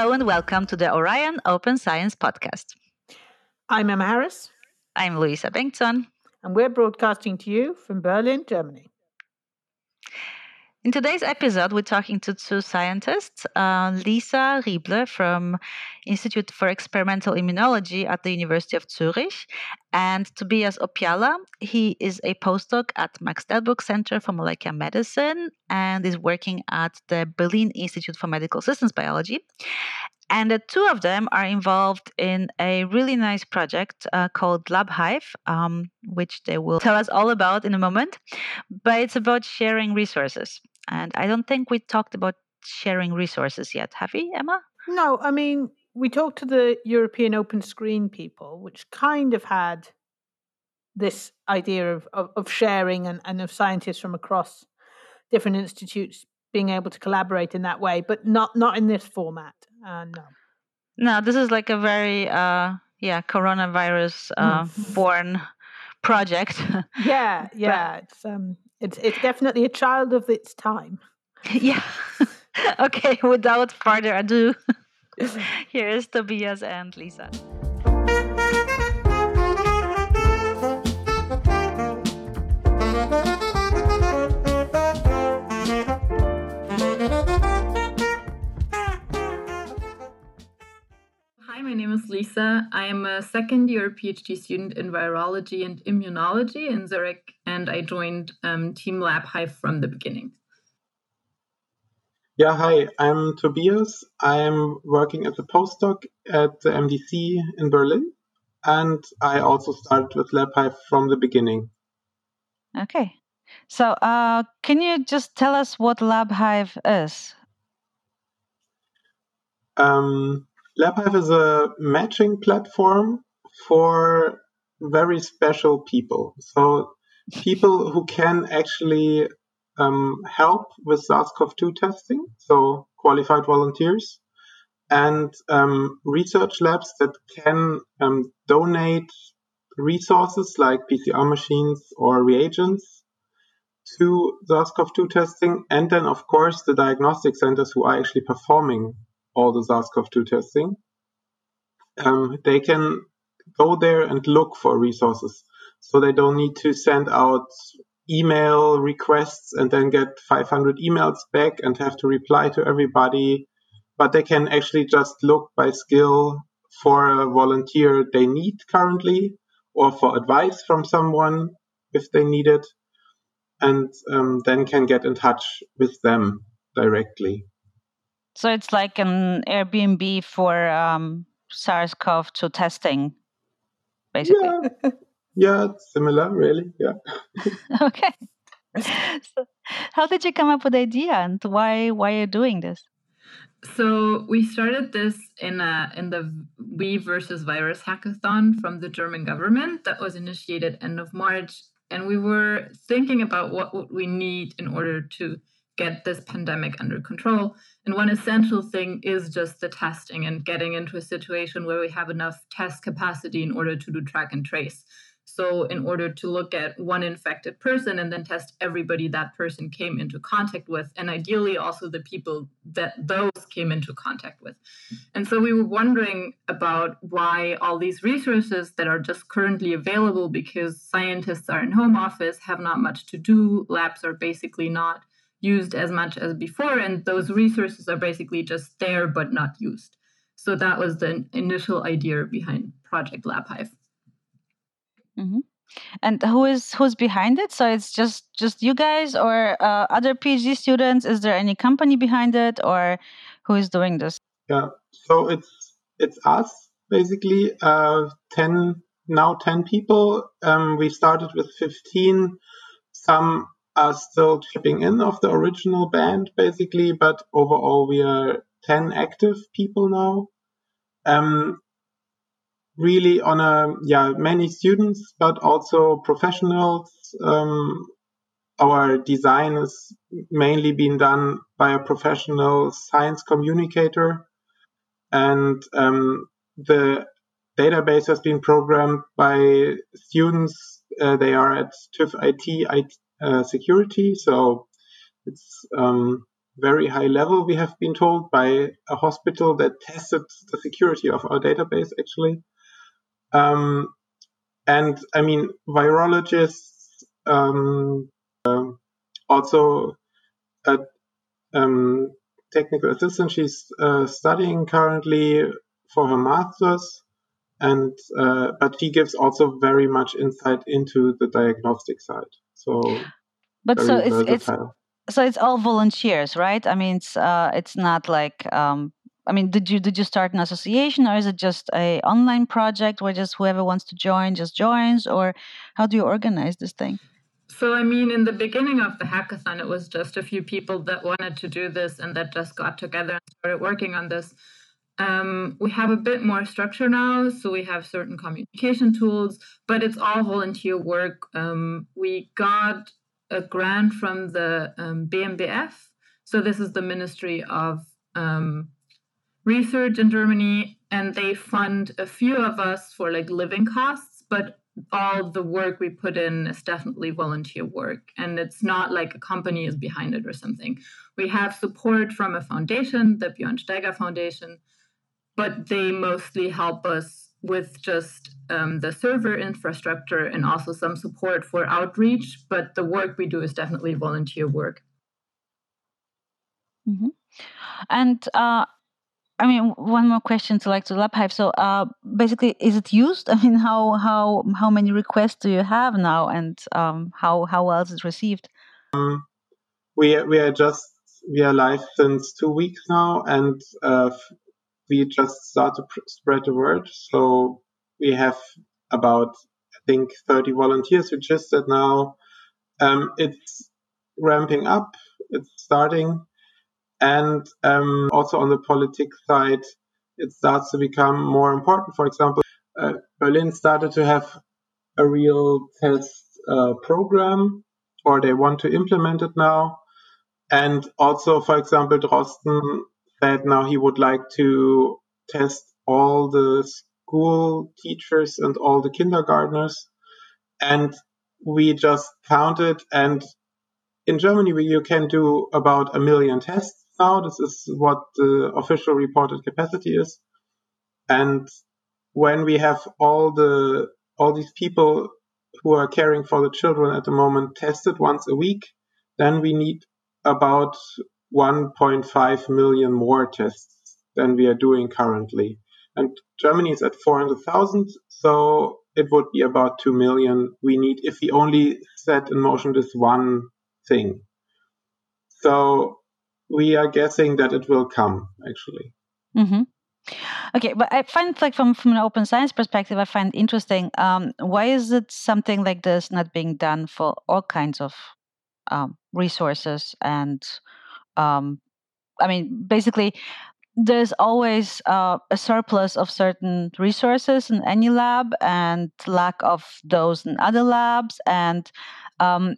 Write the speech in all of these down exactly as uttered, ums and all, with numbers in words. Hello and welcome to the Orion Open Science Podcast. I'm Emma Harris. I'm Luisa Bengtsson. And we're broadcasting to you from Berlin, Germany. In today's episode, we're talking to two scientists, uh, Lisa Rieble from Institute for Experimental Immunology at the University of Zürich, and Tobias Opialla. He is a postdoc at Max Delbruck Center for Molecular Medicine and is working at the Berlin Institute for Medical Systems Biology. And the two of them are involved in a really nice project uh, called LabHive, um, which they will tell us all about in a moment. But it's about sharing resources. And I don't think we talked about sharing resources yet. Have we, Emma? No, I mean, we talked to the European Open Screen people, which kind of had this idea of, of, of sharing and, and of scientists from across different institutes being able to collaborate in that way, but not, not in this format. Uh, no. No, this is like a very, uh, yeah, coronavirus uh, born project. Yeah, yeah. But it's um, it's it's definitely a child of its time. Yeah. Okay, without further ado, here is Tobias and Lisa. My name is Lisa. I am a second year PhD student in virology and immunology in Zurich, and I joined um, Team LabHive from the beginning. Yeah, hi, I'm Tobias. I'm working as a postdoc at the M D C in Berlin, and I also started with LabHive from the beginning. Okay. So uh, can you just tell us what LabHive is? Um. LabHive is a matching platform for very special people. So people who can actually um, help with SARS-C o V two testing, so qualified volunteers, and um, research labs that can um, donate resources like P C R machines or reagents to SARS-C o V two testing. And then, of course, the diagnostic centers who are actually performing all the SARS-C o V two testing, um, they can go there and look for resources. So they don't need to send out email requests and then get five hundred emails back and have to reply to everybody. But they can actually just look by skill for a volunteer they need currently or for advice from someone if they need it, and um, then can get in touch with them directly. So it's like an Airbnb for um, SARS-C o V two testing, basically. Yeah, yeah, it's similar, really, yeah. Okay. So how did you come up with the idea, and why why are you doing this? So we started this in a, in the We versus Virus Hackathon from the German government that was initiated end of March, and we were thinking about what would we need in order to get this pandemic under control. And one essential thing is just the testing and getting into a situation where we have enough test capacity in order to do track and trace. So in order to look at one infected person and then test everybody that person came into contact with, and ideally also the people that those came into contact with. And so we were wondering about why all these resources that are just currently available because scientists are in home office, have not much to do, labs are basically not used as much as before, and those resources are basically just there but not used. So that was the initial idea behind Project LabHive. Mm-hmm. And who is who's behind it? So it's just just you guys, or uh, other PhD students? Is there any company behind it, or who is doing this? Yeah, so it's it's us basically. Uh, ten now, ten people. Um, we started with fifteen. Some are still chipping in of the original band, basically, but overall we are ten active people now. Um, really on a, yeah, many students, but also professionals. Um, our design has mainly been done by a professional science communicator, and um, the database has been programmed by students. Uh, they are at T I F I T, I T Uh, security, so it's um, very high level, we have been told, by a hospital that tested the security of our database, actually. Um, and, I mean, virologists um, uh, also uh, um, technical assistant. She's uh, studying currently for her master's, and uh, but she gives also very much insight into the diagnostic side. So, but so it's, it's so it's all volunteers, right? I mean, it's uh, it's not like um, I mean, did you did you start an association, or is it just a online project where just whoever wants to join just joins, or how do you organize this thing? So, I mean, in the beginning of the hackathon, it was just a few people that wanted to do this and that just got together and started working on this. Um, we have a bit more structure now, so we have certain communication tools, but it's all volunteer work. Um, we got a grant from the um, B M B F. So this is the Ministry of um, Research in Germany, and they fund a few of us for like living costs, but all the work we put in is definitely volunteer work, and it's not like a company is behind it or something. We have support from a foundation, the Björn Steiger Foundation, but they mostly help us with just um, the server infrastructure and also some support for outreach, but the work we do is definitely volunteer work. Mm-hmm. And uh I mean, one more question to like to LabHive. So, uh, basically, is it used? I mean, how how how many requests do you have now, and um, how how well is it received? Um, we we are just we are live since two weeks now, and uh, we just start to pr- spread the word. So we have about I think thirty volunteers registered now. Um, it's ramping up. It's starting. And um, also on the politics side, it starts to become more important. For example, uh, Berlin started to have a real test uh, program, or they want to implement it now. And also, for example, Drosten said now he would like to test all the school teachers and all the kindergartners. And we just counted. And in Germany, we, you can do about a million tests. Now, this is what the official reported capacity is, and when we have all the all these people who are caring for the children at the moment tested once a week, then we need about one point five million more tests than we are doing currently. And Germany is at four hundred thousand, so it would be about two million we need if we only set in motion this one thing. So we are guessing that it will come, actually. Mm-hmm. Okay, but I find, like, from, from an open science perspective, I find interesting, um, why is it something like this not being done for all kinds of um, resources? And, um, I mean, basically, there's always uh, a surplus of certain resources in any lab and lack of those in other labs. And um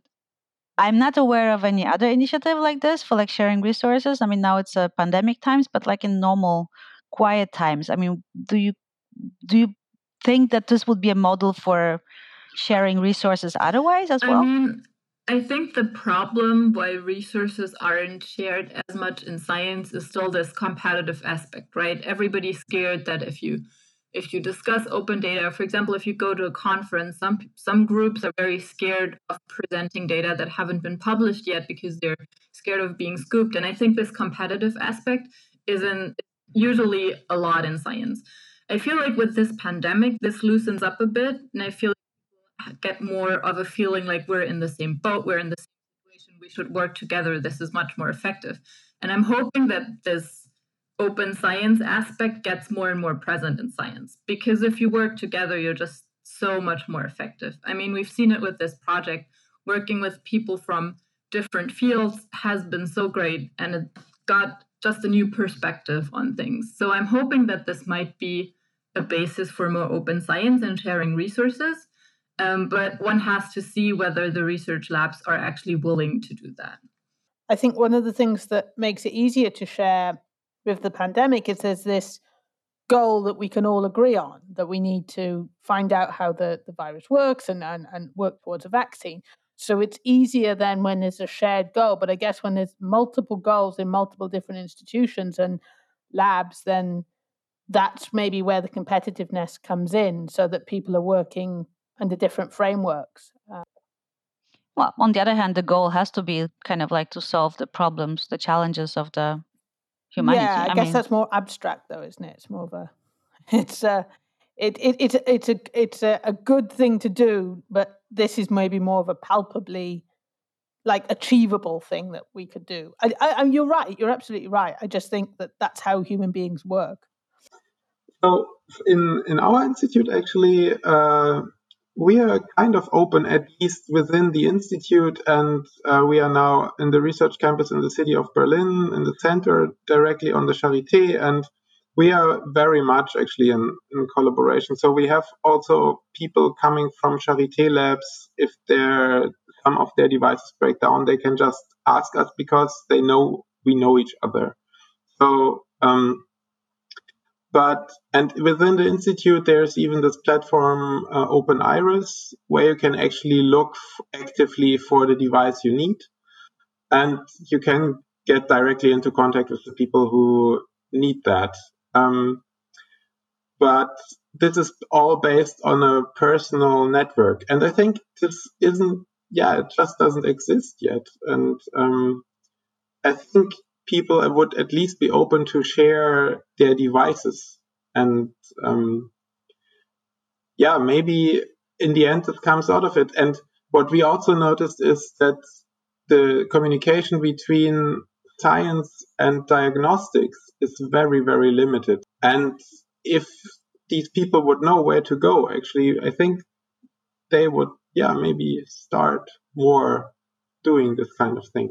I'm not aware of any other initiative like this for like sharing resources. I mean, now it's a uh, pandemic times, but like in normal quiet times, I mean, do you do you think that this would be a model for sharing resources otherwise as well? I mean, I think the problem why resources aren't shared as much in science is still this competitive aspect, right? Everybody's scared that if you If you discuss open data, for example, if you go to a conference, some some groups are very scared of presenting data that haven't been published yet because they're scared of being scooped. And I think this competitive aspect is in, usually a lot in science. I feel like with this pandemic, this loosens up a bit. And I feel like people get more of a feeling like we're in the same boat, we're in the same situation, we should work together. This is much more effective. And I'm hoping that this open science aspect gets more and more present in science, because if you work together, you're just so much more effective. I mean, we've seen it with this project. Working with people from different fields has been so great, and it got just a new perspective on things. So I'm hoping that this might be a basis for more open science and sharing resources, um, but one has to see whether the research labs are actually willing to do that. I think one of the things that makes it easier to share with the pandemic is there's this goal that we can all agree on, that we need to find out how the, the virus works and, and, and work towards a vaccine. So it's easier than when there's a shared goal. But I guess when there's multiple goals in multiple different institutions and labs, then that's maybe where the competitiveness comes in, so that people are working under different frameworks. Uh, well, on the other hand, the goal has to be kind of like to solve the problems, the challenges of the humanity. Yeah, I, I guess mean... that's more abstract, though, isn't it? It's more of a, it's a, it it it's a, it's a it's a, a good thing to do, but this is maybe more of a palpably, like, achievable thing that we could do. I, I, you're right. You're absolutely right. I just think that that's how human beings work. So in, in our institute, actually, uh, we are kind of open, at least within the institute, and uh, we are now in the research campus in the city of Berlin, in the center, directly on the Charité, and we are very much actually in, in collaboration. So we have also people coming from Charité labs. If their some of their devices break down, they can just ask us because they know we know each other. So... Um, But and within the institute, there's even this platform, uh, Open Iris, where you can actually look f- actively for the device you need. And you can get directly into contact with the people who need that. Um, but this is all based on a personal network. And I think this isn't, yeah, it just doesn't exist yet. And um, I think... people would at least be open to share their devices. And um, yeah, maybe in the end it comes out of it. And what we also noticed is that the communication between science and diagnostics is very, very limited. And if these people would know where to go, actually, I think they would, yeah, maybe start more doing this kind of thing.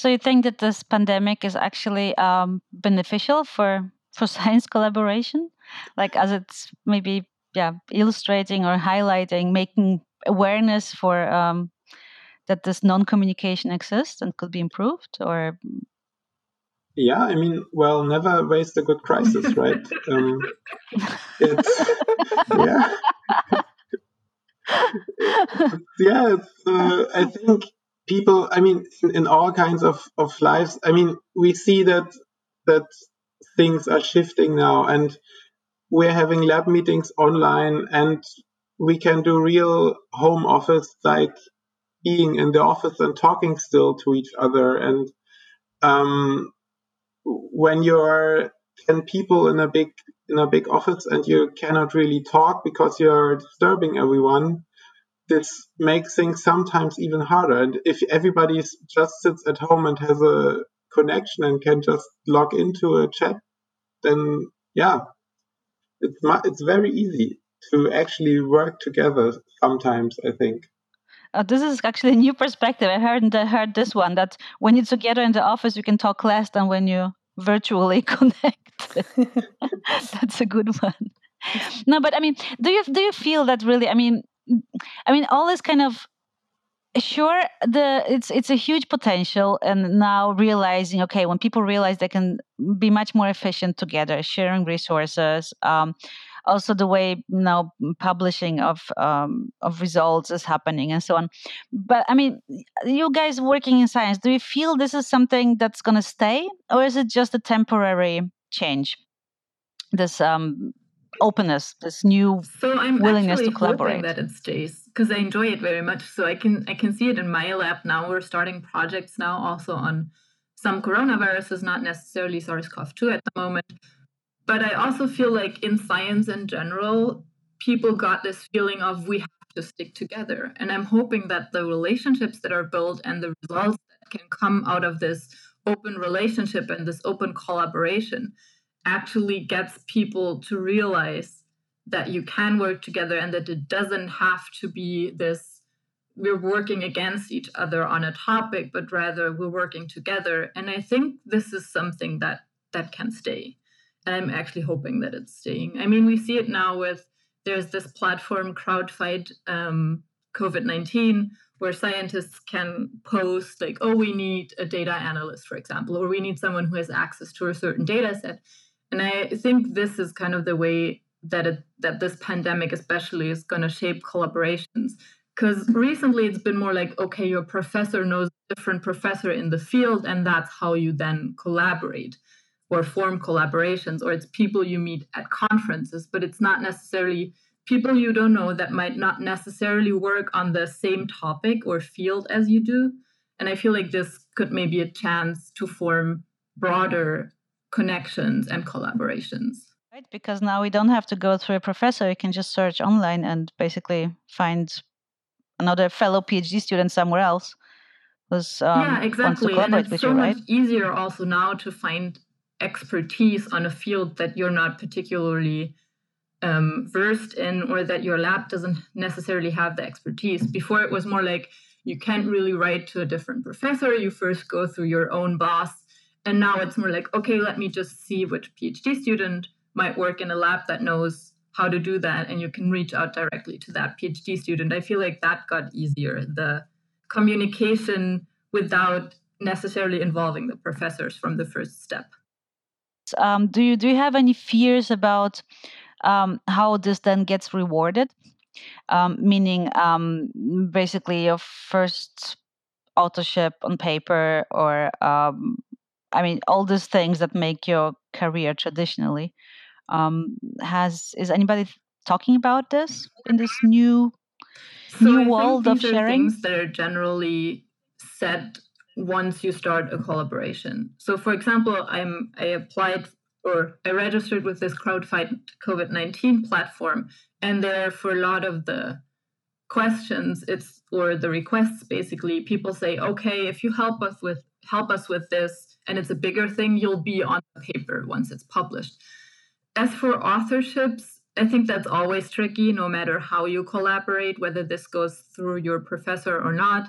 So you think that this pandemic is actually um, beneficial for, for science collaboration? Like, as it's maybe, yeah, illustrating or highlighting, making awareness for um, that this non-communication exists and could be improved? Or yeah, I mean, well, never waste a good crisis, right? um, it's, yeah, yeah. It's, uh, I think. People, I mean, in, in all kinds of, of lives, I mean, we see that that things are shifting now, and we're having lab meetings online, and we can do real home office, like being in the office and talking still to each other. And um, when you're ten people in a big in a big office and you cannot really talk because you're disturbing everyone, this makes things sometimes even harder. And if everybody just sits at home and has a connection and can just log into a chat, then yeah, it's it's very easy to actually work together sometimes, I think. Uh, this is actually a new perspective. I heard I heard this one, that when you're together in the office, you can talk less than when you virtually connect. That's a good one. No, but I mean, do you do you feel that really, I mean, I mean, all is kind of sure. The it's it's a huge potential, and now realizing, okay, when people realize they can be much more efficient together, sharing resources. Um, also, the way now publishing of um, of results is happening, and so on. But I mean, you guys working in science, do you feel this is something that's going to stay, or is it just a temporary change? This um. openness, this new so I'm willingness to collaborate. I'm hoping that it stays, because I enjoy it very much. So I can I can see it in my lab now. We're starting projects now also on some coronaviruses, not necessarily SARS-C o V two at the moment. But I also feel like in science in general, people got this feeling of we have to stick together. And I'm hoping that the relationships that are built and the results that can come out of this open relationship and this open collaboration actually gets people to realize that you can work together and that it doesn't have to be this, we're working against each other on a topic, but rather we're working together. And I think this is something that, that can stay. And I'm actually hoping that it's staying. I mean, we see it now with, there's this platform, Crowdfight um, COVID nineteen, where scientists can post like, oh, we need a data analyst, for example, or we need someone who has access to a certain data set. And I think this is kind of the way that it, that this pandemic especially is going to shape collaborations, Because recently it's been more like, okay, your professor knows a different professor in the field, and that's how you then collaborate or form collaborations, or it's people you meet at conferences, but it's not necessarily people you don't know that might not necessarily work on the same topic or field as you do. And I feel like this could maybe a chance to form broader connections and collaborations. Right, because now we don't have to go through a professor. You can just search online and basically find another fellow PhD student somewhere else who's um, yeah, exactly. wants to collaborate with you, right? And it's so much easier also now to find expertise on a field that you're not particularly um, versed in, or that your lab doesn't necessarily have the expertise. Before it was more like, you can't really write to a different professor. You first go through your own boss. And now it's more like, okay, let me just see which PhD student might work in a lab that knows how to do that. And you can reach out directly to that PhD student. I feel like that got easier. The communication without necessarily involving the professors from the first step. Um, do you do you have any fears about um, how this then gets rewarded? Um, meaning, um, basically, your first authorship on paper, or um, I mean, all these things that make your career traditionally. Um, has is anybody talking about this in this new so new world of sharing? Things that are generally said once you start a collaboration. So for example, I'm I applied or I registered with this Crowdfight COVID nineteen platform, and there for a lot of the questions it's or the requests basically, people say, okay, if you help us with help us with this and it's a bigger thing, you'll be on the paper once it's published. As for authorships, I think that's always tricky, no matter how you collaborate, whether this goes through your professor or not.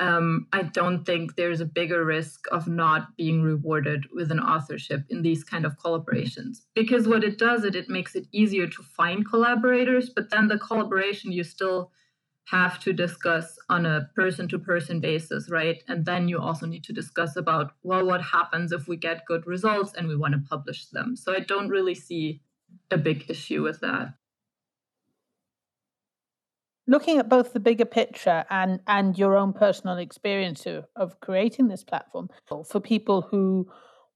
Um, I don't think there's a bigger risk of not being rewarded with an authorship in these kind of collaborations, because what it does is it makes it easier to find collaborators, but then the collaboration you still have to discuss on a person-to-person basis, right? And then you also need to discuss about, well, what happens if we get good results and we want to publish them? So I don't really see a big issue with that. Looking at both the bigger picture and, and your own personal experience of, of creating this platform, for people who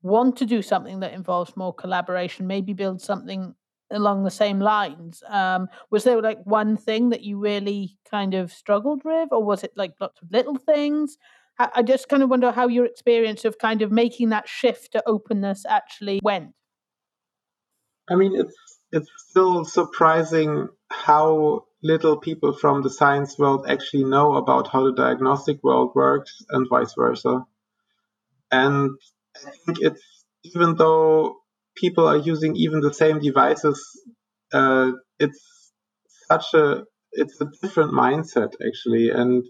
want to do something that involves more collaboration, maybe build something along the same lines, um, was there like one thing that you really kind of struggled with, or was it like lots of little things? I, I just kind of wonder how your experience of kind of making that shift to openness actually went. I mean, it's it's still surprising how little people from the science world actually know about how the diagnostic world works and vice versa. And I think it's, even though people are using even the same devices, uh, it's such a, it's a different mindset actually. And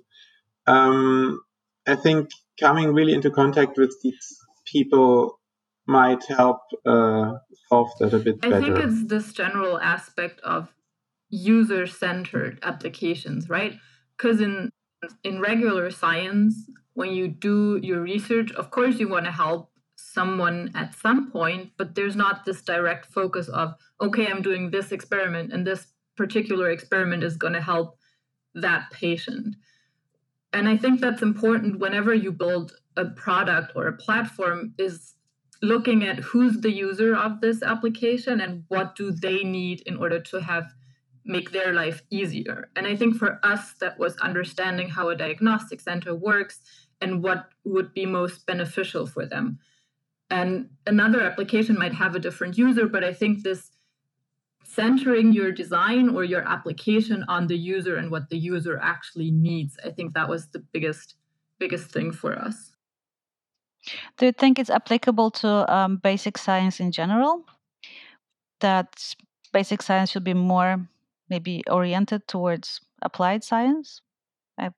um, I think coming really into contact with these people might help uh, solve that a bit better. I think it's this general aspect of user-centered applications, right? Because in in regular science, when you do your research, of course you want to help someone at some point, but there's not this direct focus of, okay, I'm doing this experiment and this particular experiment is going to help that patient. And I think that's important whenever you build a product or a platform, is looking at who's the user of this application and what do they need in order to have make their life easier. And I think for us, that was understanding how a diagnostic center works and what would be most beneficial for them. And another application might have a different user, but I think this centering your design or your application on the user and what the user actually needs, I think that was the biggest, biggest thing for us. Do you think it's applicable to um, basic science in general? That basic science should be more maybe oriented towards applied science. I,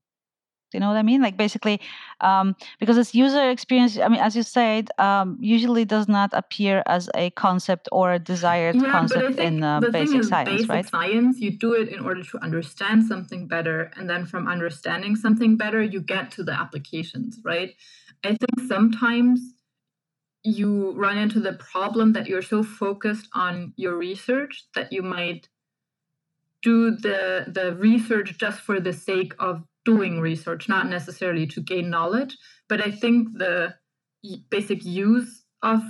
you know what I mean? Like basically, um, because this user experience, I mean, as you said, um, usually does not appear as a concept or a desired yeah, concept in uh, basic science, basic right? Basic science, you do it in order to understand something better. And then from understanding something better, you get to the applications, right? I think sometimes you run into the problem that you're so focused on your research that you might do the, the research just for the sake of doing research, not necessarily to gain knowledge. But I think the basic use of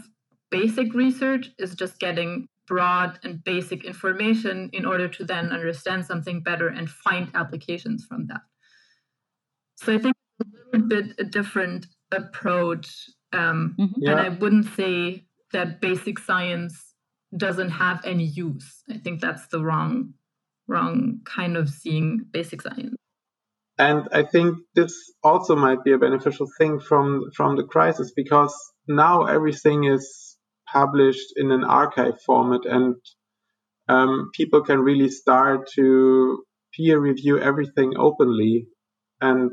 basic research is just getting broad and basic information in order to then understand something better and find applications from that. So I think it's a little bit a different approach. Um, mm-hmm. yeah. And I wouldn't say that basic science doesn't have any use. I think that's the wrong, wrong kind of seeing basic science. And I think this also might be a beneficial thing from, from the crisis, because now everything is published in an archive format, and um, people can really start to peer review everything openly. And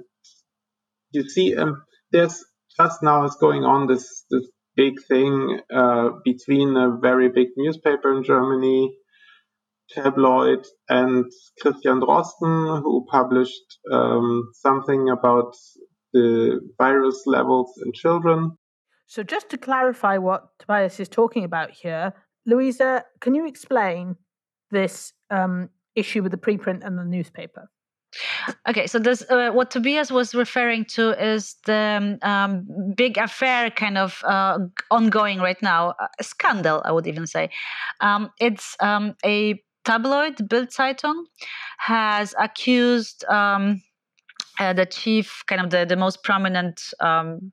you see, um, there's just now is going on this, this big thing uh, between a very big newspaper in Germany, Tabloid, and Christian Drosten, who published um, something about the virus levels in children. So just to clarify what Tobias is talking about here, Luisa, can you explain this um, issue with the preprint and the newspaper? Okay, so this, uh, what Tobias was referring to is the um, big affair kind of uh, ongoing right now, a scandal, I would even say. Um, it's um, a tabloid, Bild Zeitung, has accused um, uh, the chief, kind of the, the most prominent um,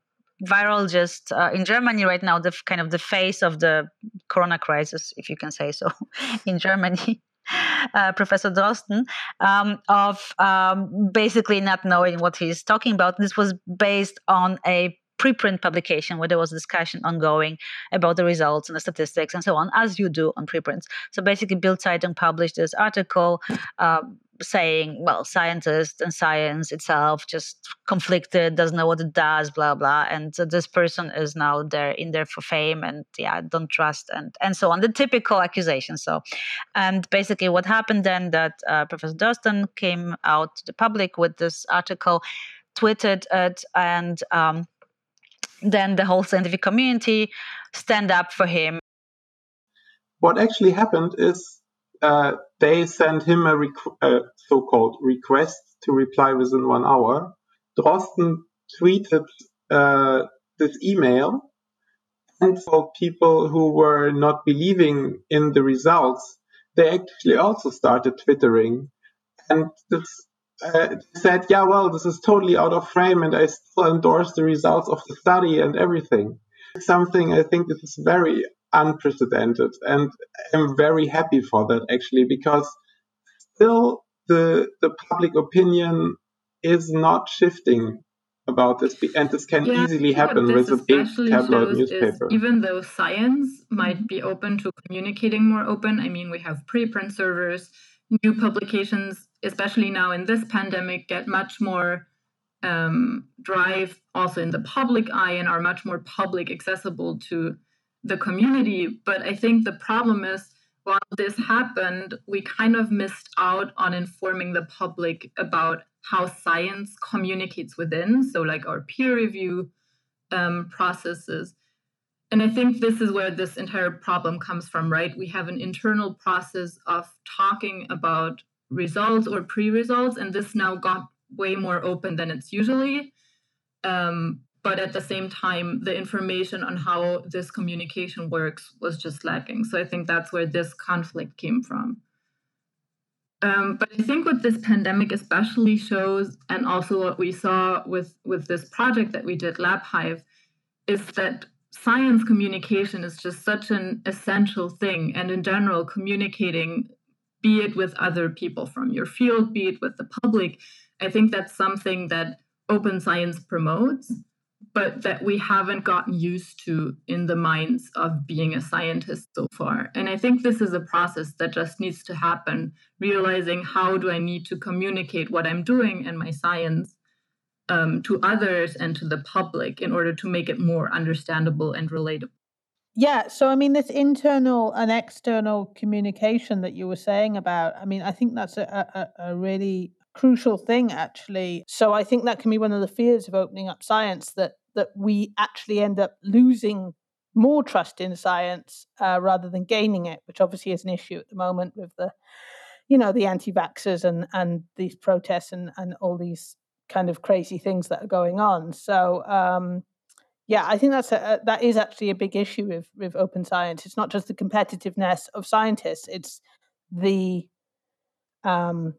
virologist uh, in Germany right now, the kind of the face of the corona crisis, if you can say so, in Germany. Uh, Professor Drosten, um, of um, basically not knowing what he's talking about. This was based on a preprint publication where there was discussion ongoing about the results and the statistics and so on, as you do on preprints. So basically, Bild Zeitung published this article uh, saying, well, scientists and science itself just conflicted, doesn't know what it does, blah, blah. And so this person is now there in there for fame and, yeah, don't trust and, and so on. The typical accusation. So, and basically what happened then that uh, Professor Drosten came out to the public with this article, tweeted it, and um, then the whole scientific community stand up for him. What actually happened is Uh, they sent him a requ- uh, so-called request to reply within one hour. Drosten tweeted uh, this email, and for people who were not believing in the results, they actually also started twittering. And this, uh, said, yeah, well, this is totally out of frame, and I still endorse the results of the study and everything. Something I think this is very unprecedented, and I'm very happy for that actually, because still the the public opinion is not shifting about this, and this can yeah, easily happen with a big tabloid newspaper. Is, even though science might be open to communicating more open, I mean, we have preprint servers, new publications, especially now in this pandemic, get much more um, drive also in the public eye and are much more public accessible to the community. But I think the problem is, while this happened, we kind of missed out on informing the public about how science communicates within, so like our peer review um, processes. And I think this is where this entire problem comes from, right? We have an internal process of talking about results or pre-results, and this now got way more open than it's usually. Um, But at the same time, the information on how this communication works was just lacking. So I think that's where this conflict came from. Um, but I think what this pandemic especially shows, and also what we saw with, with this project that we did, LabHive, is that science communication is just such an essential thing. And in general, communicating, be it with other people from your field, be it with the public, I think that's something that open science promotes, but that we haven't gotten used to in the minds of being a scientist so far. And I think this is a process that just needs to happen, realizing how do I need to communicate what I'm doing and my science um, to others and to the public in order to make it more understandable and relatable. Yeah, so I mean, this internal and external communication that you were saying about, I mean, I think that's a, a, a really crucial thing, actually. So I think that can be one of the fears of opening up science, that that we actually end up losing more trust in science uh, rather than gaining it, which obviously is an issue at the moment with the you know, the anti-vaxxers and, and these protests and, and all these kind of crazy things that are going on. So, um, yeah, I think that's a, that is actually a big issue with, with open science. It's not just the competitiveness of scientists, it's the, um,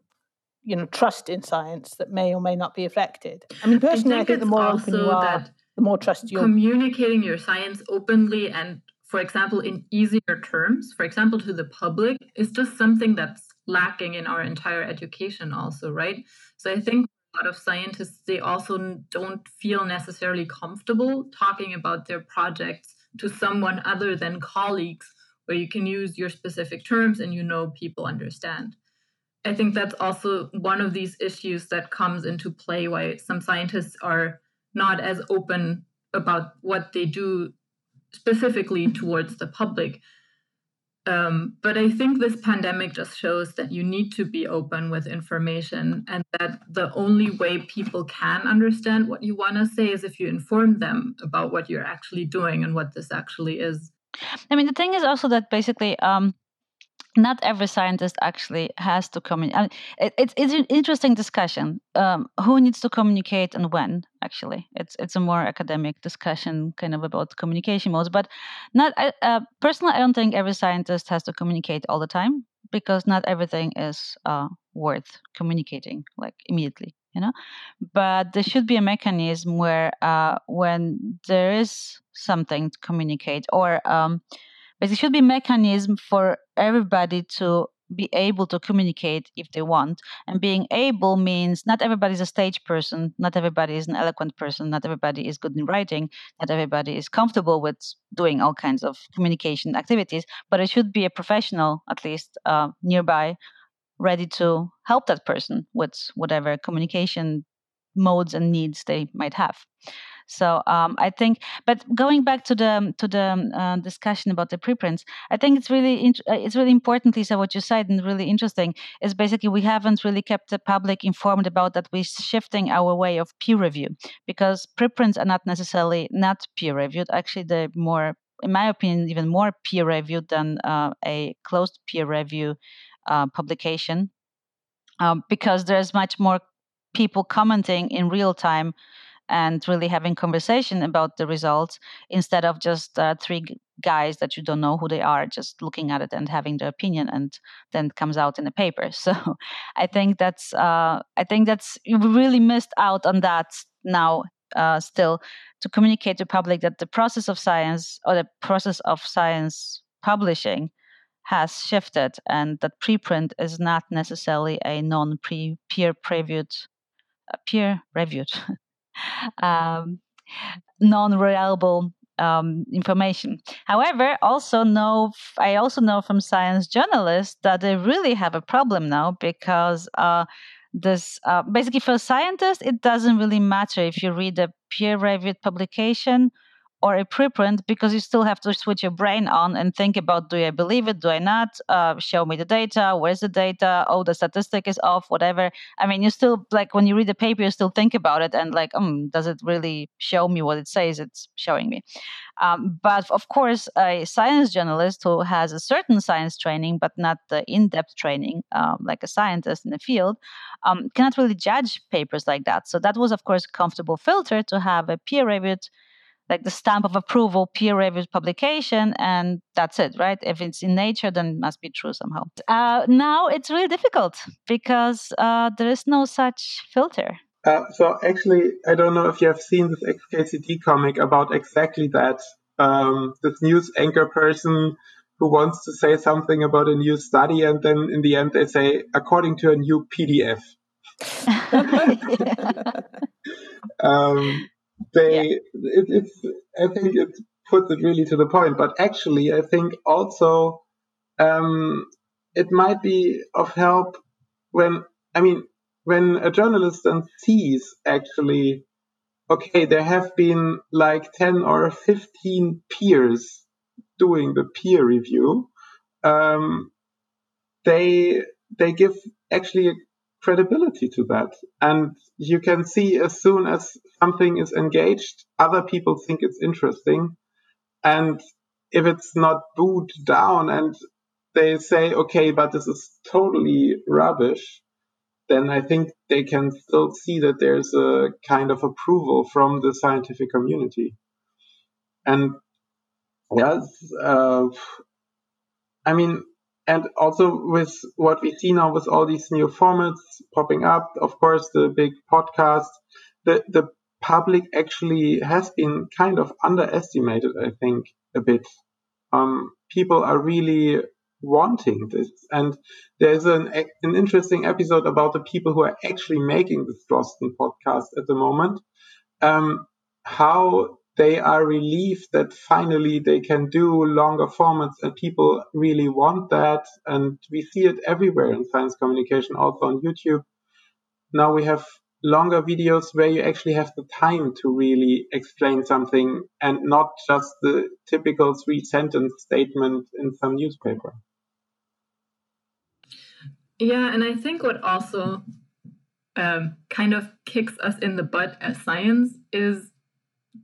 you know, trust in science that may or may not be affected. I mean, personally, I think, I think the more open you are, the more trust you're communicating your science openly and, for example, in easier terms, for example, to the public, is just something that's lacking in our entire education also, right? So I think a lot of scientists, they also don't feel necessarily comfortable talking about their projects to someone other than colleagues, where you can use your specific terms and, you know, people understand. I think that's also one of these issues that comes into play, why some scientists are not as open about what they do specifically towards the public. Um, but I think this pandemic just shows that you need to be open with information, and that the only way people can understand what you want to say is if you inform them about what you're actually doing and what this actually is. I mean, the thing is also that basically um, not every scientist actually has to communicate. I mean, it, it's, it's an interesting discussion. Um, who needs to communicate and when, actually? It's it's a more academic discussion kind of about communication modes. But not uh, personally, I don't think every scientist has to communicate all the time, because not everything is uh, worth communicating, like, immediately, you know? But there should be a mechanism where uh, when there is something to communicate, or... Um, But it should be a mechanism for everybody to be able to communicate if they want. And being able means not everybody is a stage person, not everybody is an eloquent person, not everybody is good in writing, not everybody is comfortable with doing all kinds of communication activities, but it should be a professional, at least, uh, nearby, ready to help that person with whatever communication modes and needs they might have. So um, I think, but going back to the to the uh, discussion about the preprints, I think it's really int- it's really important, Lisa, what you said, and really interesting is basically we haven't really kept the public informed about that we're shifting our way of peer review, because preprints are not necessarily not peer reviewed. Actually, they're more, in my opinion, even more peer reviewed than uh, a closed peer review uh, publication, um, because there's much more people commenting in real time and really having conversation about the results, instead of just uh, three g- guys that you don't know who they are, just looking at it and having their opinion, and then it comes out in a paper. So I think that's, uh, I think that's, you really missed out on that now uh, still, to communicate to public that the process of science, or the process of science publishing, has shifted, and that preprint is not necessarily a non-pre peer previewed, uh, peer reviewed, Um, non-reliable um, information. However, also know I also know from science journalists that they really have a problem now, because uh, this uh, basically for scientists it doesn't really matter if you read a peer-reviewed publication or a preprint, because you still have to switch your brain on and think about, do I believe it, do I not, uh, show me the data, where's the data, oh, the statistic is off, whatever. I mean, you still, like, when you read the paper, you still think about it and like, um, does it really show me what it says it's showing me? Um, but of course, a science journalist who has a certain science training, but not the in-depth training, um, like a scientist in the field, um, cannot really judge papers like that. So that was, of course, a comfortable filter to have a peer-reviewed, like the stamp of approval, peer-reviewed publication, and that's it, right? If it's in Nature, then it must be true somehow. Uh, now it's really difficult, because uh, there is no such filter. Uh, so actually, I don't know if you have seen this X K C D comic about exactly that. Um, this news anchor person who wants to say something about a new study, and then in the end they say, according to a new P D F. um They, yeah. it, it's. I think it puts it really to the point. But actually, I think also um, it might be of help when, I mean, when a journalist then sees actually, okay, there have been like ten or fifteen peers doing the peer review. Um, they they give actually a credibility to that, and you can see as soon as something is engaged, other people think it's interesting, and if it's not booed down and they say, okay, but this is totally rubbish, then I think they can still see that there's a kind of approval from the scientific community. And yes, uh, I mean, and also with what we see now with all these new formats popping up, of course, the big podcasts, the, the public actually has been kind of underestimated, I think, a bit. Um, people are really wanting this. And there's an an interesting episode about the people who are actually making this Drosten podcast at the moment, um, how they are relieved that finally they can do longer formats and people really want that. And we see it everywhere in science communication, also on YouTube. Now we have longer videos where you actually have the time to really explain something and not just the typical three-sentence statement in some newspaper. Yeah, and I think what also um, kind of kicks us in the butt as science is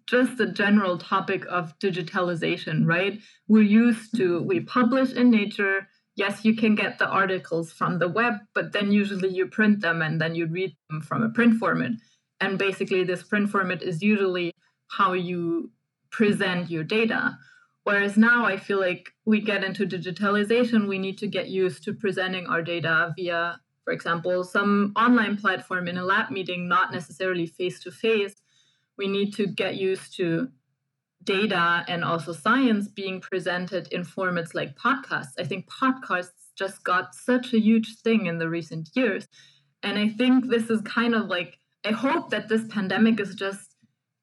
just the general topic of digitalization, right? We're used to, we publish in Nature. Yes, you can get the articles from the web, but then usually you print them and then you read them from a print format. And basically this print format is usually how you present your data. Whereas now I feel like we get into digitalization, we need to get used to presenting our data via, for example, some online platform in a lab meeting, not necessarily face-to-face. We need to get used to data and also science being presented in formats like podcasts. I think podcasts just got such a huge thing in the recent years. And I think this is kind of like, I hope that this pandemic is just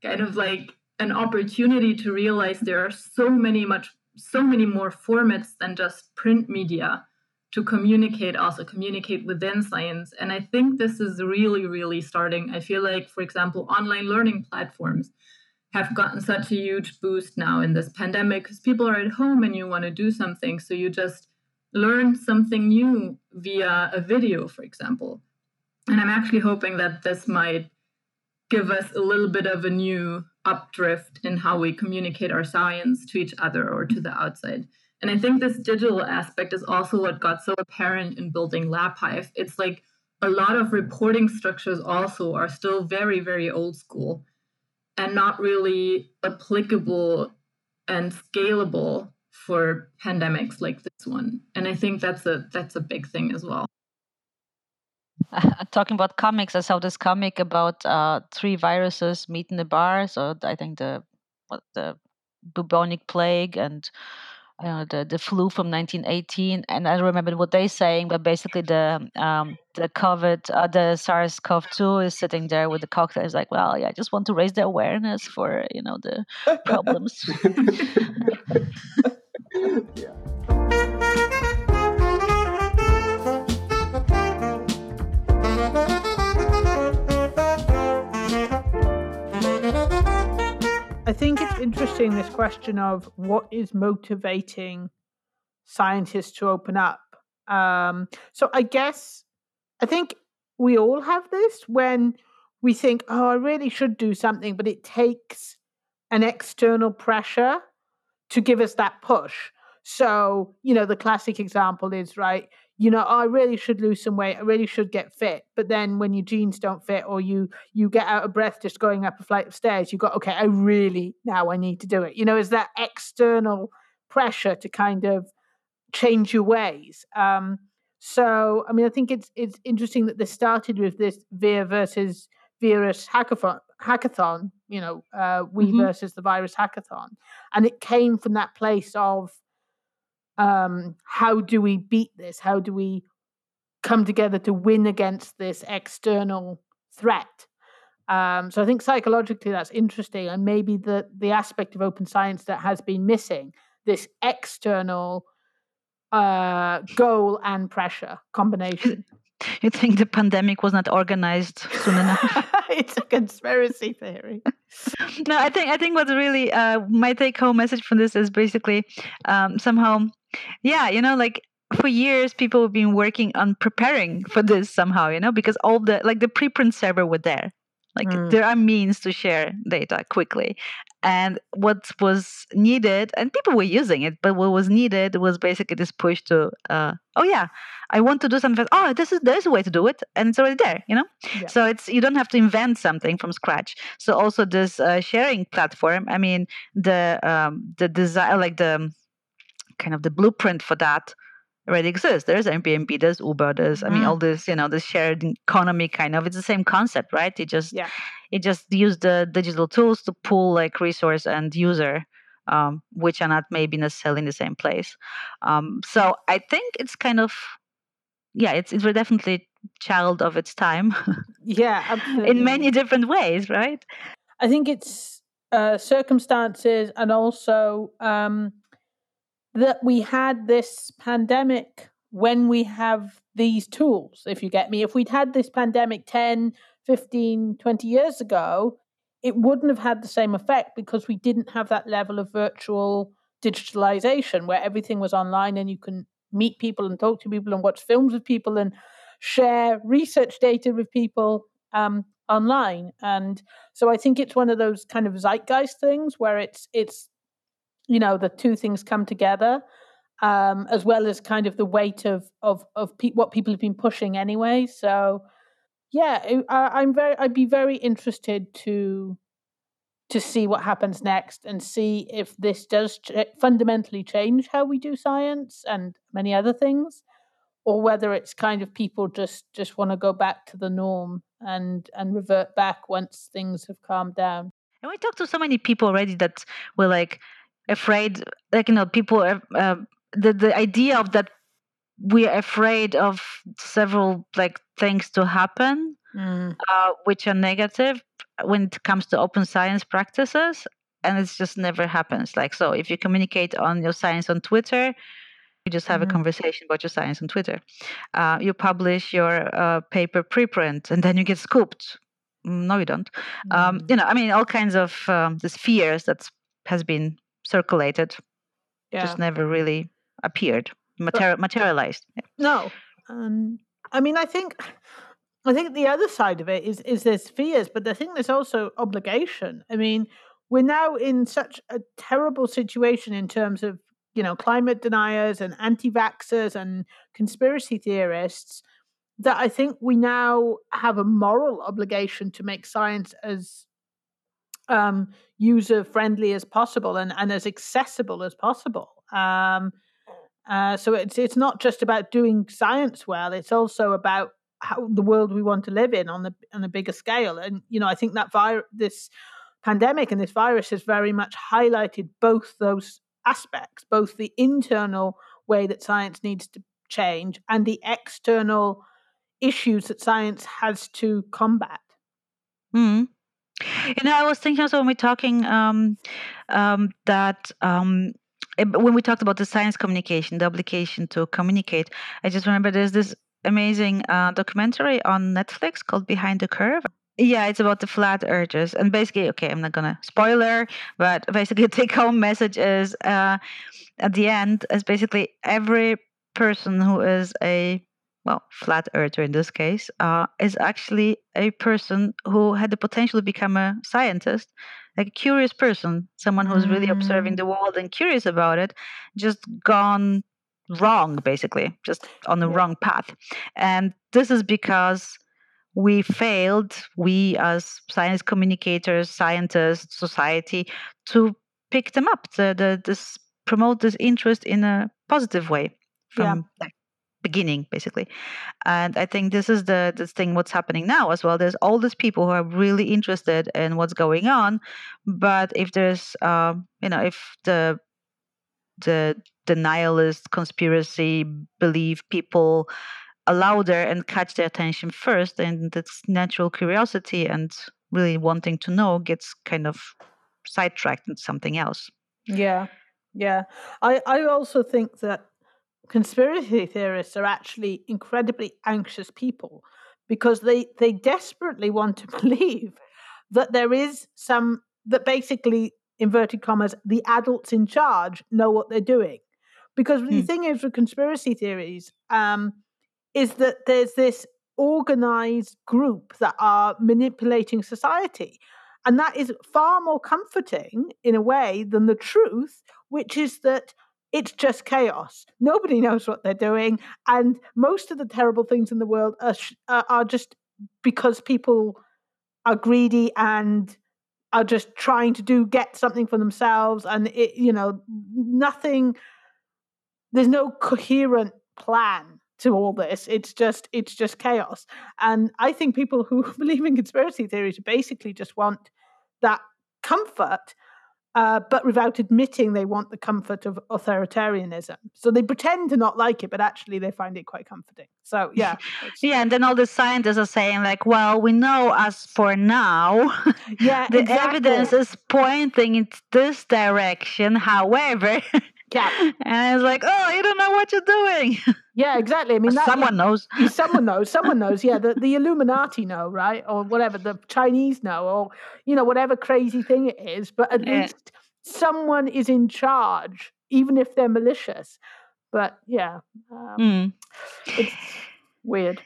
kind of like an opportunity to realize there are so many much, so many more formats than just print media to communicate, also communicate within science. And I think this is really, really starting. I feel like, for example, online learning platforms have gotten such a huge boost now in this pandemic because people are at home and you want to do something. So you just learn something new via a video, for example. And I'm actually hoping that this might give us a little bit of a new updrift in how we communicate our science to each other or to the outside. And I think this digital aspect is also what got so apparent in building LabHive. It's like a lot of reporting structures also are still very, very old school and not really applicable and scalable for pandemics like this one. And I think that's a that's a big thing as well. Uh, talking about comics, I saw this comic about uh, three viruses meet in a bar. So I think the what, the bubonic plague and Uh, the the flu from nineteen eighteen, and I don't remember what they're saying, but basically the um the COVID uh, the SARS-C o V two is sitting there with the cocktail. It's like, well, yeah, I just want to raise the awareness for you know the problems. Yeah. I think it's interesting, this question of what is motivating scientists to open up. Um, so I guess, I think we all have this when we think, oh, I really should do something, but it takes an external pressure to give us that push. So, you know, the classic example is, right, you know, oh, I really should lose some weight. I really should get fit. But then when your jeans don't fit or you you get out of breath just going up a flight of stairs, you go, okay, I really, now I need to do it. You know, is that external pressure to kind of change your ways. Um, so, I mean, I think it's it's interesting that this started with this We versus Virus Hackathon, hackathon you know, uh, We mm-hmm. versus the Virus Hackathon. And it came from that place of, Um, how do we beat this? How do we come together to win against this external threat? Um, so I think psychologically that's interesting, and maybe the, the aspect of open science that has been missing, this external uh, goal and pressure combination. You think the pandemic was not organized soon enough? It's a conspiracy theory. No, I think I think what's really uh, my take-home message from this is basically um, somehow, yeah, you know, like for years people have been working on preparing for this somehow, you know, because all the like the preprint server were there. Like mm. there are means to share data quickly. And what was needed, and people were using it, but what was needed was basically this push to, uh, oh yeah, I want to do something. Oh, this is there's a way to do it, and it's already there, you know. Yeah. So it's you don't have to invent something from scratch. So also this uh, sharing platform. I mean, the um, the design, like the kind of the blueprint for that already exists. There's Airbnb, there's Uber, there's I mm. mean all this, you know, the shared economy kind of. It's the same concept, right? It just yeah. it just used the digital tools to pull like resource and user, um, which are not maybe necessarily in the same place. Um, so I think it's kind of yeah, it's it's definitely child of its time. Yeah, absolutely. In many different ways, right? I think it's uh, circumstances and also. Um, that we had this pandemic when we have these tools, if you get me. If we'd had this pandemic ten, fifteen, twenty years ago, it wouldn't have had the same effect because we didn't have that level of virtual digitalization where everything was online and you can meet people and talk to people and watch films with people and share research data with people um, online. And so I think it's one of those kind of zeitgeist things where it's it's you know, the two things come together, um, as well as kind of the weight of of of pe- what people have been pushing anyway. So, yeah, I, I'm very, I'd be very interested to to see what happens next and see if this does ch- fundamentally change how we do science and many other things, or whether it's kind of people just just want to go back to the norm and and revert back once things have calmed down. And we talked to so many people already that were like. Afraid, like, you know, people, are, uh, the, the idea of that we are afraid of several, like, things to happen, mm. uh, which are negative when it comes to open science practices, and it just never happens. Like, so if you communicate on your science on Twitter, you just have mm. a conversation about your science on Twitter. Uh, you publish your uh, paper preprint, and then you get scooped. No, you don't. Mm. Um, you know, I mean, all kinds of um, these fears that has been circulated, yeah. just never really appeared, materi- materialized. Yeah. No, um, I mean, I think, I think the other side of it is is there's fears, but I think there's also obligation. I mean, we're now in such a terrible situation in terms of you know climate deniers and anti-vaxxers and conspiracy theorists that I think we now have a moral obligation to make science as Um, user-friendly as possible and, and as accessible as possible. Um, uh, so it's it's not just about doing science well; it's also about how the world we want to live in on the on a bigger scale. And you know, I think that vir- this pandemic and this virus has very much highlighted both those aspects, both the internal way that science needs to change and the external issues that science has to combat. Hmm. You know, I was thinking also when we're talking um, um, that um, when we talked about the science communication, the obligation to communicate, I just remember there's this amazing uh, documentary on Netflix called Behind the Curve. Yeah, it's about the flat earthers. And basically, okay, I'm not going to spoiler, but basically the take-home message is uh, at the end is basically every person who is a well, flat earther in this case, uh, is actually a person who had the potential to become a scientist, like a curious person, someone who's mm. really observing the world and curious about it, just gone wrong, basically, just on the yeah. wrong path. And this is because we failed, we as science communicators, scientists, society, to pick them up, to, to, to promote this interest in a positive way from yeah. beginning, basically. And I think this is the this thing what's happening now as well. There's all these people who are really interested in what's going on, but if there's um, you know if the the denialist conspiracy belief people are louder and catch their attention first, then that's natural curiosity and really wanting to know gets kind of sidetracked into something else. Yeah, yeah. I I also think that conspiracy theorists are actually incredibly anxious people because they, they desperately want to believe that there is some, that basically, inverted commas, the adults in charge know what they're doing. Because hmm. the thing is with conspiracy theories um, is that there's this organized group that are manipulating society. And that is far more comforting in a way than the truth, which is that it's just chaos. Nobody knows what they're doing. And most of the terrible things in the world are, are just because people are greedy and are just trying to do, get something for themselves. And, it, you know, nothing, there's no coherent plan to all this. It's just, it's just chaos. And I think people who believe in conspiracy theories basically just want that comfort, uh, but without admitting they want the comfort of authoritarianism. So they pretend to not like it, but actually they find it quite comforting. So yeah. Yeah, and then all the scientists are saying like, well, we know as for now, yeah, the exactly. evidence is pointing in this direction. However, yeah. And it's like, oh, you don't know what you're doing. Yeah, exactly. I mean, that, someone knows. Someone knows. Someone knows. Yeah, the, the Illuminati know, right? Or whatever, the Chinese know, or, you know, whatever crazy thing it is. But at yeah. least someone is in charge, even if they're malicious. But yeah, um, mm. it's weird.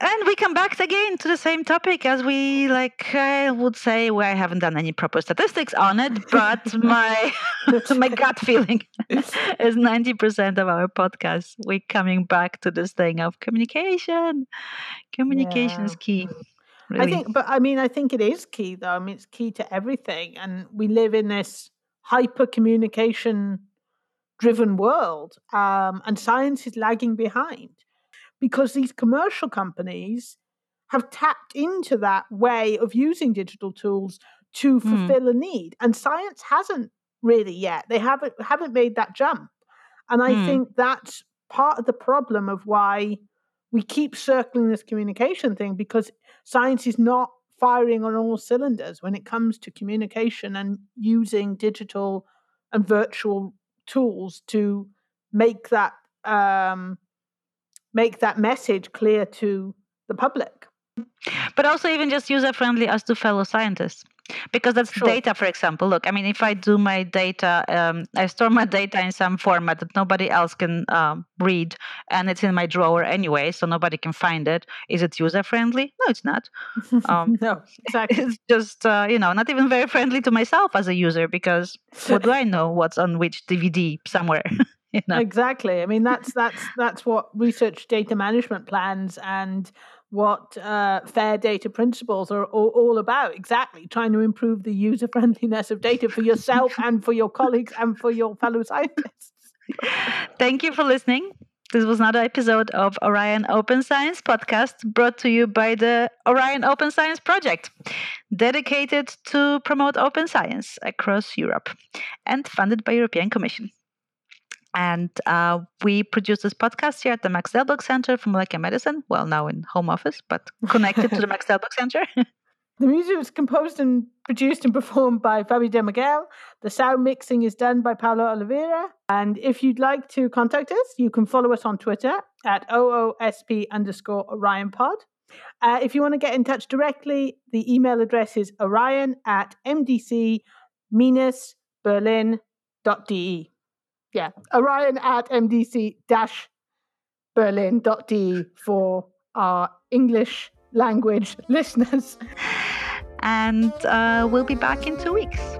And we come back again to the same topic, as we, like, I would say, well, I haven't done any proper statistics on it, but my my gut feeling is ninety percent of our podcasts, we're coming back to this thing of communication. Communication yeah. is key. Really. I think, but I mean, I think it is key, though. I mean, it's key to everything. And we live in this hyper-communication-driven world, um, and science is lagging behind, because these commercial companies have tapped into that way of using digital tools to fulfill mm. a need. And science hasn't really yet. They haven't haven't made that jump. And I mm. think that's part of the problem of why we keep circling this communication thing, because science is not firing on all cylinders when it comes to communication and using digital and virtual tools to make that um, make that message clear to the public. But also even just user-friendly as to fellow scientists. Because that's sure. data, for example. Look, I mean, if I do my data, um, I store my data in some format that nobody else can um, read, and it's in my drawer anyway, so nobody can find it. Is it user-friendly? No, it's not. Um, no, exactly. It's just, uh, you know, not even very friendly to myself as a user, because what do I know what's on which D V D somewhere? You know? Exactly. I mean, that's that's that's what research data management plans and what uh, fair data principles are all, all about. Exactly, trying to improve the user friendliness of data for yourself and for your colleagues and for your fellow scientists. Thank you for listening. This was another episode of Orion Open Science Podcast, brought to you by the Orion Open Science Project, dedicated to promote open science across Europe and funded by European Commission. And uh, we produce this podcast here at the Max Delbruck Center for Molecular Medicine, well, now in home office, but connected to the Max Delbruck Center. The music was composed and produced and performed by Fabi de Miguel. The sound mixing is done by Paolo Oliveira. And if you'd like to contact us, you can follow us on Twitter at O O S P underscore Orion Pod. Uh, if you want to get in touch directly, the email address is orion at mdc-berlin.de. Yeah, Orion at mdc-berlin.de for our English language listeners. And uh, we'll be back in two weeks.